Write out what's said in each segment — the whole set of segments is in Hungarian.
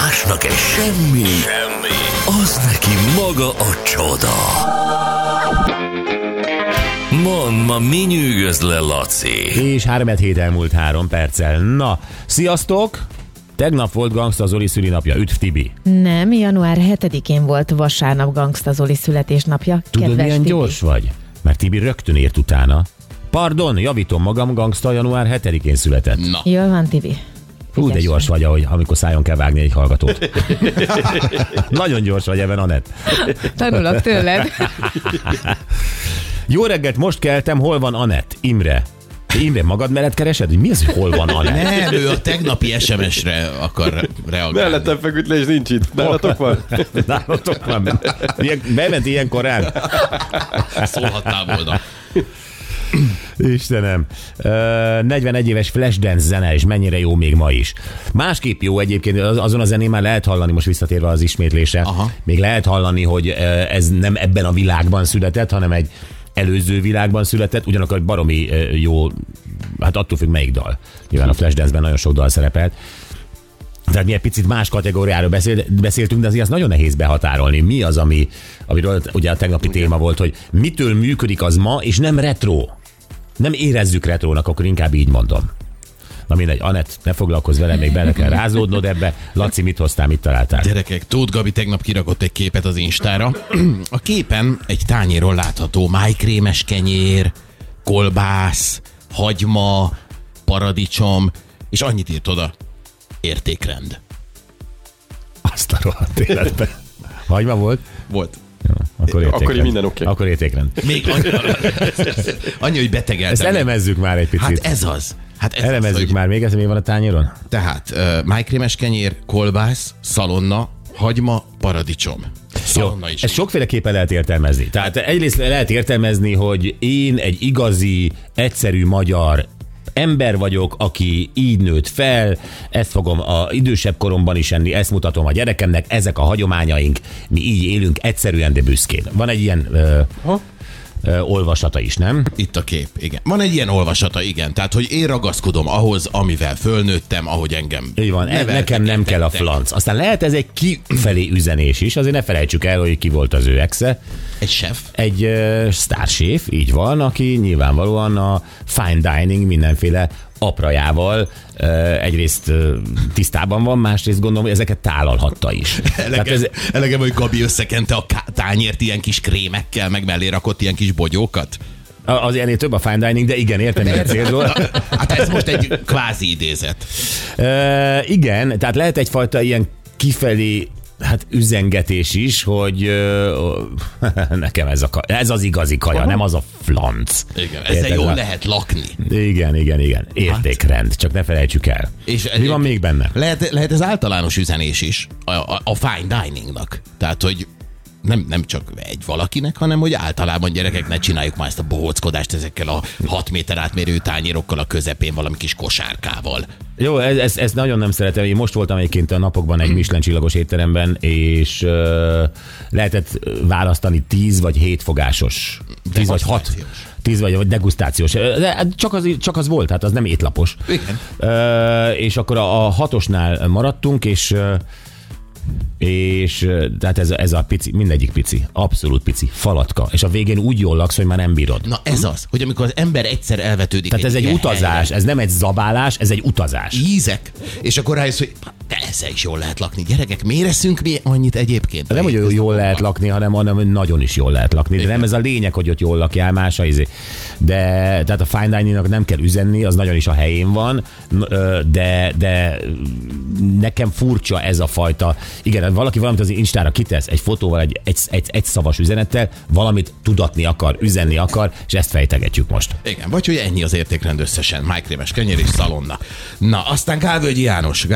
másnak egy semmi, az neki maga a csoda. Mondd, ma mi nyűgöz le, Laci? És 3-7 elmúlt 3 perccel. Na, sziasztok! Tegnap volt Gangsta Zoli szülinapja. Üdv, Tibi! Nem, január 7-én volt vasárnap Gangsta Zoli születésnapja. Tudod, milyen Tibi? Gyors vagy? Mert Tibi rögtön ért utána. Pardon, javítom magam, Gangsta január 7-én született. Na. Jól van, Tibi. Hú, de gyors vagy, ahogy, amikor szájon kell vágni egy hallgatót. Nagyon gyors vagy ebben, Anett. Tanulok tőled. Jó reggelt, most keltem, hol van Anett? Imre, magad mellett keresed? Hogy mi az, hogy hol van Anett? Nem, ő a tegnapi SMS-re akar reagálni. Mellettem feküdt le, és nincs itt. Nálatok van? Nálatok van. Bement ilyen korán? Szólhatnál volna. Istenem, 41 éves Flashdance zene, és mennyire jó még ma is. Másképp jó egyébként, azon a zenén már lehet hallani, most visszatérve az ismétlése, aha, még lehet hallani, hogy ez nem ebben a világban született, hanem egy előző világban született, ugyanakkor baromi jó, hát attól függ melyik dal. Nyilván a Flashdance-ben nagyon sok dal szerepelt. Tehát mi egy picit más kategóriáról beszéltünk, de azért az nagyon nehéz behatárolni. Mi az, amiről ugye a tegnapi téma volt, hogy mitől működik az ma, és nem retro. Nem érezzük retrónak, akkor inkább így mondom. Na mindegy, Anett, ne foglalkozz vele, még bele kell rázódnod ebbe. Laci, mit hoztál, mit találtál? Gyerekek, Tóth Gabi tegnap kirakott egy képet az Instára. A képen egy tányéron látható májkrémes kenyér, kolbász, hagyma, paradicsom, és annyit írt oda: értékrend. Azt a rohadt életben. Hagyma volt? Volt. Jó, akkor minden oké. Akkor értékrend. Még annyi, hogy betegeltem. Ezt elemezzük már egy picit. Hát ez az. Elemezzük az, hogy... már még ezt, mi van a tányéron? Tehát májkrémes kenyér, kolbász, szalonna, hagyma, paradicsom. Szalonna is. Ezt sokféleképpen lehet értelmezni. Tehát egyrészt lehet értelmezni, hogy én egy igazi, egyszerű magyar ember vagyok, aki így nőtt fel, ezt fogom a idősebb koromban is enni, ezt mutatom a gyerekemnek, ezek a hagyományaink, mi így élünk egyszerűen, de büszkén. Van egy ilyen olvasata is, nem? Itt a kép, igen. Van egy ilyen olvasata, igen. Tehát, hogy én ragaszkodom ahhoz, amivel fölnőttem, ahogy engem. Így van, nekem nem kell a flanc. Aztán lehet ez egy kifelé üzenés is, azért ne felejtsük el, hogy ki volt az ő exe. Egy chef. Egy sztárséf, így van, aki nyilvánvalóan a fine dining mindenféle aprajával egyrészt tisztában van, másrészt gondolom, hogy ezeket tálalhatta is. Elegem, hogy Gabi összekente a tányért ilyen kis krémekkel, meg mellé rakott ilyen kis bogyókat. Az ennél több a fine dining, de igen, értem, hogy célról. Hát ez most egy kvázi idézet. Igen, tehát lehet egyfajta ilyen kifelé üzengetés is, hogy nekem ez az igazi kaja, aha, nem az a flanc. Igen, ezzel jól lehet lakni. Igen. Értékrend, hát, csak ne felejtsük el. És mi van még benne? Lehet ez általános üzenés is a fine diningnak. Tehát, hogy nem csak egy valakinek, hanem hogy általában, gyerekek, ne csináljuk már ezt a bohóckodást ezekkel a 6 méter átmérő tányérokkal a közepén valami kis kosárkával. Jó, ezt nagyon nem szeretem. Én most voltam egyébként a napokban egy Michelin csillagos étteremben, és lehetett választani 10 vagy 7 fogásos. 10 vagy 6. 10 vagy degustációs. De csak az volt, hát az nem étlapos. Igen. És akkor a 6-osnál maradtunk, és tehát ez a pici, mindegyik pici, abszolút pici, falatka. És a végén úgy jól laksz, hogy már nem bírod. Na ez az, hogy amikor az ember egyszer elvetődik. Tehát ez egy utazás, helyre. Ez nem egy zabálás, ez egy utazás. Ízek. És akkor rájössz, hogy de ezzel is jól lehet lakni. Gyerekek, miért eszünk mi annyit egyébként? Nem, hogy jól lehet lakni, hanem nagyon is jól lehet lakni. De nem ez a lényeg, hogy ott jól lakjál, más az izé. De tehát a fine dining-nak nem kell üzenni, az nagyon is a helyén van, de nekem furcsa ez a fajta. Igen, valaki valamit az Instára kitesz, egy fotóval, egy szavas üzenettel, valamit tudatni akar, üzenni akar, és ezt fejtegetjük most. Igen, vagy hogy ennyi az értékrend összesen, májkrémes kenyér és szalonna. Na, aztán Gálvöldi János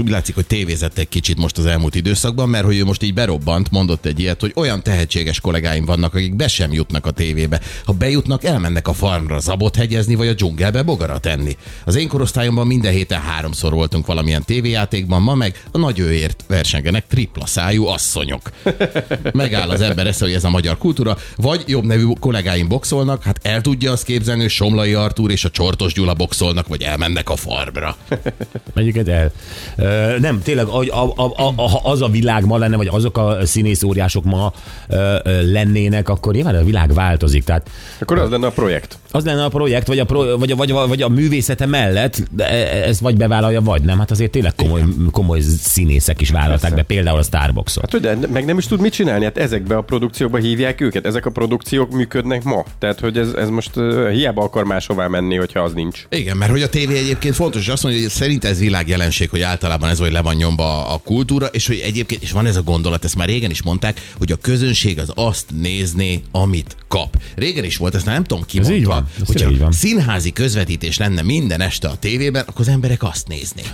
úgy látszik, hogy tévézett egy kicsit most az elmúlt időszakban, mert hogy ő most így berobbant, mondott egy ilyet, hogy olyan tehetséges kollégáim vannak, akik be sem jutnak a tévébe. Ha bejutnak, elmennek a farmra zabot hegyezni, vagy a dzsungelbe bogarat enni. Az én korosztályomban minden héten 3-szor voltunk valamilyen tévéjátváson, játékban ma meg a nagy őért versengenek tripla szájú asszonyok. Megáll az ember esze, hogy ez a magyar kultúra, vagy jobb nevű kollégáim boxolnak, hát el tudja azt képzelni, hogy Somlai Artur és a Csortos Gyula boxolnak, vagy elmennek a farmra. Megyük el. Nem, tényleg az a világ ma lenne, vagy azok a színész óriások ma lennének, akkor nyilván a világ változik. Tehát, akkor az lenne a projekt. Az lenne a projekt, vagy a művészete mellett, ezt vagy bevállalja, vagy nem. Hát azért tényleg komoly színészek is vállalták be, például a Starbucksot. Hát, de meg nem is tud mit csinálni, hát ezekbe a produkciókba hívják őket, ezek a produkciók működnek ma. Tehát, hogy ez most hiába akar máshová menni, hogyha az nincs. Igen, mert hogy a tévé egyébként fontos, és azt mondja, hogy szerint ez világjelenség, hogy általában ez, hogy le van nyomba a kultúra, és hogy egyébként, és van ez a gondolat, ezt már régen is mondták, hogy a közönség az azt nézné, amit kap. Régen is volt, ezt nem tudom ki mondta. Ez így van. Hogyha színházi közvetítés lenne minden este a tévében, akkor az emberek azt néznék.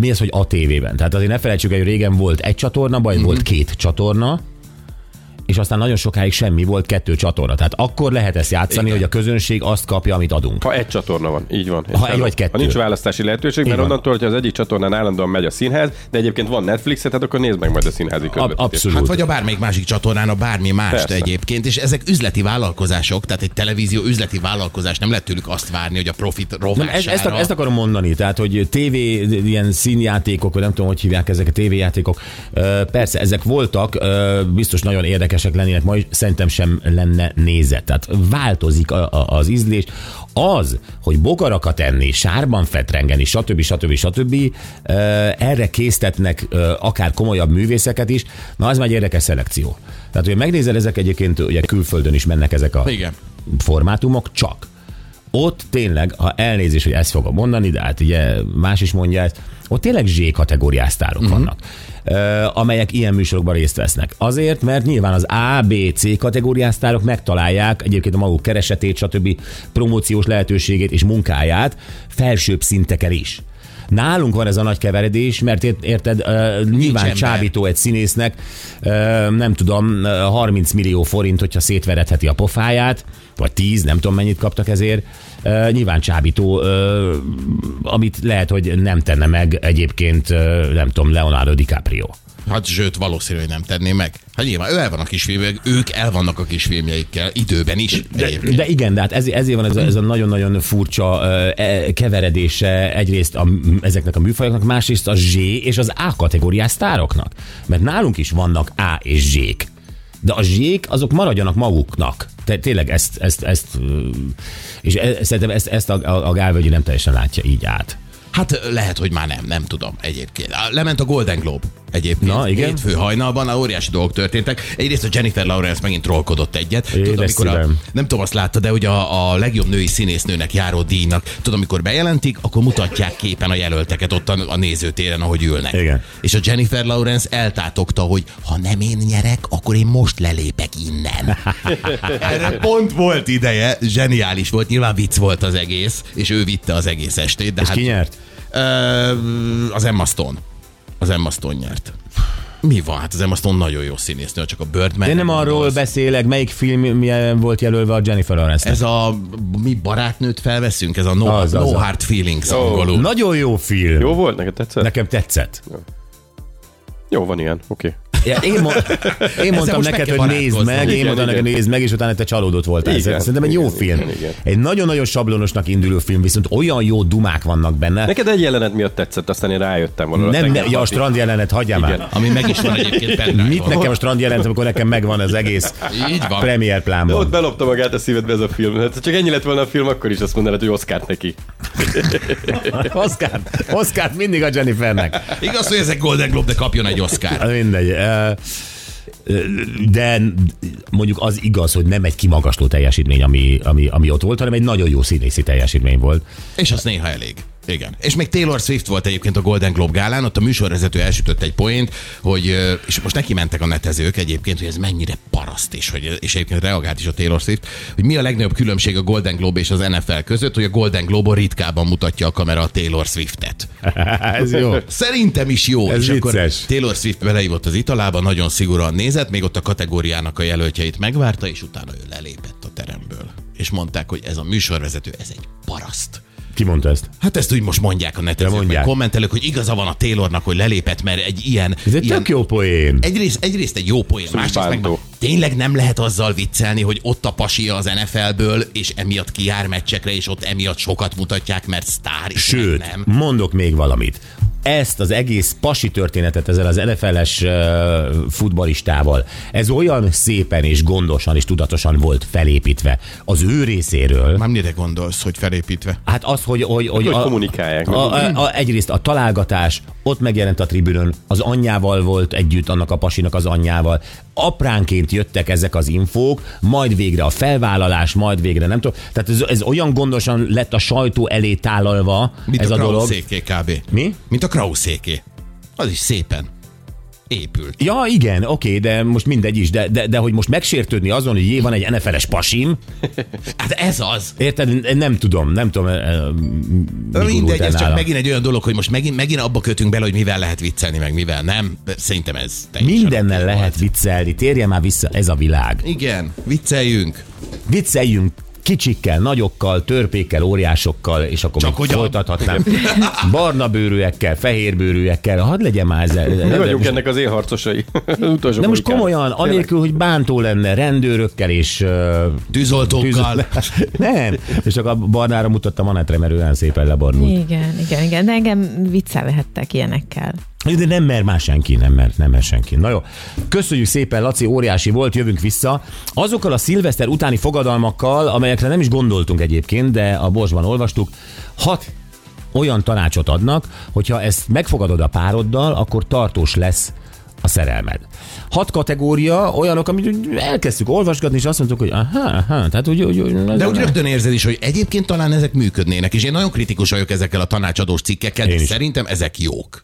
Mi az, hogy a tévében? Tehát azért ne felejtsük el, hogy régen volt egy csatorna, vagy volt két csatorna, és aztán nagyon sokáig semmi volt, 2 csatorna. Tehát akkor lehet ezt játszani, igen, hogy a közönség azt kapja, amit adunk. Ha egy csatorna van, így van. Ha egy vagy 2. Ha nincs választási lehetőség, mert onnantól, hogy az egyik csatornán állandóan megy a színház, de egyébként van Netflix, tehát akkor nézd meg majd a színházi közvetítést. Abszolút. Hát vagy a bármelyik másik csatornán, a bármi mást egyébként, és ezek üzleti vállalkozások, tehát egy televízió üzleti vállalkozás, nem lehet tőlük azt várni, hogy a profit rovására. Ezt akarom mondani, tehát hogy tévé, ilyen színjátékok, nem tudom, hogy hívják ezek a tévéjátékok. Persze ezek voltak, biztos nagyon érdekes lennének ma is, szerintem sem lenne nézet. Tehát változik az ízlés. Az, hogy bogarakat enni, sárban fetrengeni, stb. Erre késztetnek akár komolyabb művészeket is. Na, az már egy érdekes szelekció. Tehát, hogy megnézel, ezek egyébként ugye külföldön is mennek ezek a formátumok, csak ott tényleg, ha elnézés, hogy ezt fogom mondani, de hát ugye más is mondja ezt, ott tényleg Z-kategóriás sztárok vannak, amelyek ilyen műsorokban részt vesznek. Azért, mert nyilván az A, B, C kategóriás sztárok megtalálják egyébként a maguk keresetét, stb. Promóciós lehetőségét és munkáját felsőbb szinteken is. Nálunk van ez a nagy keveredés, mert érted, nyilván csábító egy színésznek, nem tudom, 30 millió forint, hogyha szétveretheti a pofáját, vagy 10, nem tudom mennyit kaptak ezért, nyilván csábító, amit lehet, hogy nem tenne meg egyébként, nem tudom, Leonardo DiCaprio. Hát sőt, valószínű, hogy nem tenné meg. Hát nyilván, ő el van a kisfilmjeik, ők el vannak a kisfilmjeikkel, időben is. De igen, de hát ezért van ez a nagyon-nagyon furcsa keveredése egyrészt ezeknek a műfajoknak, másrészt a Z és az A kategóriás sztároknak. Mert nálunk is vannak A és Z-k. De a zsék, azok maradjanak maguknak. Tényleg ezt és szerintem ezt a Gálvöldi nem teljesen látja így át. Hát lehet, hogy már nem tudom egyébként. Lement a Golden Globe egyébként. Na, igen. Hétfő hajnalban a óriási dolgok történtek. Egyrészt a Jennifer Lawrence megint trollkodott egyet. Nem tudom, azt látta, de hogy a legjobb női színésznőnek járó díjnak, tudom, amikor bejelentik, akkor mutatják képen a jelölteket ott a nézőtéren, ahogy ülnek. Igen. És a Jennifer Lawrence eltátogta, hogy ha nem én nyerek, akkor én most lelépek innen. Erre pont volt ideje, zseniális volt, nyilván vicc volt az egész, és ő vitte az egész estét. De és hát, ki nyert? Az Emma Stone. Az Emma Stone nyert. Mi van? Hát az Emma Stone nagyon jó színésznő, csak a Birdman. Én nem arról beszélek, melyik film volt jelölve a Jennifer Lawrence-nek. Ez a mi barátnőt felveszünk, ez a No Hard Feelings angolul. Nagyon jó film. Jó volt, neked tetszett? Nekem tetszett. Jó, van ilyen, oké. Ja, én mondtam neked, hogy nézd meg, igen, én mondtam neked, nézd meg, és utána te csalódott voltál. Igen, szerintem egy jó film. Igen. Egy nagyon-nagyon sablonosnak induló film, viszont olyan jó dumák vannak benne. Neked egy jelenet miatt tetszett, aztán én rájöttem volna. Nem, a strand jelenet, hagyjál már. Ami meg is van egyébként benne. Mit nekem a strand jelenet, amikor nekem megvan az egész premier plánban. Ott belopta magát a szívedbe ez a film. Hát, csak ennyi lett volna a film, akkor is azt mondanád, hogy Oscárt neki. Oscárt mindig a Jennifernek. Igaz, hogy ezek Golden Globe, de kapjon egy Oscárt. Mindegy. De mondjuk az igaz, hogy nem egy kimagasló teljesítmény, ami ott volt, hanem egy nagyon jó színészi teljesítmény volt. És az néha elég. Igen. És még Taylor Swift volt egyébként a Golden Globe gálán, ott a műsorvezető elsütött egy poént, hogy, és most neki mentek a netezők egyébként, hogy ez mennyire paraszt is, hogy, és egyébként reagált is a Taylor Swift, hogy mi a legnagyobb különbség a Golden Globe és az NFL között, hogy a Golden Globe-on ritkábban mutatja a kamera a Taylor Swiftet. Ez jó. Szerintem is jó. Ez és vicces. Akkor Taylor Swift belehívott az italába, nagyon szigorúan nézett, még ott a kategóriának a jelöltjeit megvárta, és utána ő lelépett a teremből. És mondták, hogy ez a műsorvezető, ez egy paraszt. Ki mondta ezt? Hát ezt úgy most mondják a netezők, kommentelők, hogy igaza van a Taylornak, hogy lelépett, mert egy ilyen... Ez egy tök jó poén. Egyrészt egy jó poén, másrészt meg tényleg nem lehet azzal viccelni, hogy ott a pasia az NFL-ből, és emiatt kijár meccsekre, és ott emiatt sokat mutatják, mert sztár is. Sőt, nem. Mondok még valamit. Ezt az egész pasi történetet ezzel az NFL-es futballistával, ez olyan szépen és gondosan és tudatosan volt felépítve az ő részéről. Már mire gondolsz, hogy felépítve? Hát az, hogy kommunikálják. Egyrészt a találgatás, ott megjelent a tribünön, az anyjával volt együtt, annak a pasinak az anyjával. Apránként jöttek ezek az infók, majd végre a felvállalás, majd végre nem tudom. Tehát ez olyan gondosan lett a sajtó elé tálalva. Mint ez a dolog. Kb. Mi? Mint a Krausszéké. Az is szépen épült. Ja, igen, oké, de most mindegy is, de hogy most megsértődni azon, hogy jé, van egy NFL-es pasim. Hát ez az. Érted? Nem tudom. Mindegy, ez nála. Csak megint egy olyan dolog, hogy most megint abba kötünk bele, hogy mivel lehet viccelni, meg mivel nem. Szerintem ez teljesen. Mindennel lehet viccelni. Térjen már vissza, ez a világ. Igen, vicceljünk. Vicceljünk. Kicsikkel, nagyokkal, törpékkel, óriásokkal, és akkor csak még folytathatnám. Barna bőrűekkel, fehér bőrűekkel, hadd legyen már ezzel. Mi vagyunk ennek az élharcosai. De most komolyan, anélkül, hogy bántó lenne, rendőrökkel és... tűzoltókkal. Nem. És csak a barnára mutattam a netre, mert olyan szépen lebarnult. Igen. De engem viccelhettek ilyenekkel. De nem mer már senki, nem mer senki. Na jó, köszönjük szépen, Laci, óriási volt, jövünk vissza. Azokkal a szilveszter utáni fogadalmakkal, amelyekre nem is gondoltunk egyébként, de a Borsban olvastuk, 6 olyan tanácsot adnak, hogyha ezt megfogadod a pároddal, akkor tartós lesz a szerelmed. 6 kategória, olyanok, amit elkezdtük olvasgatni, és azt mondtuk, hogy aha, tehát úgy. De úgy rögtön érzed is, hogy egyébként talán ezek működnének, és én nagyon kritikus vagyok ezekkel a tanácsadós cikkekkel, de szerintem ezek jók.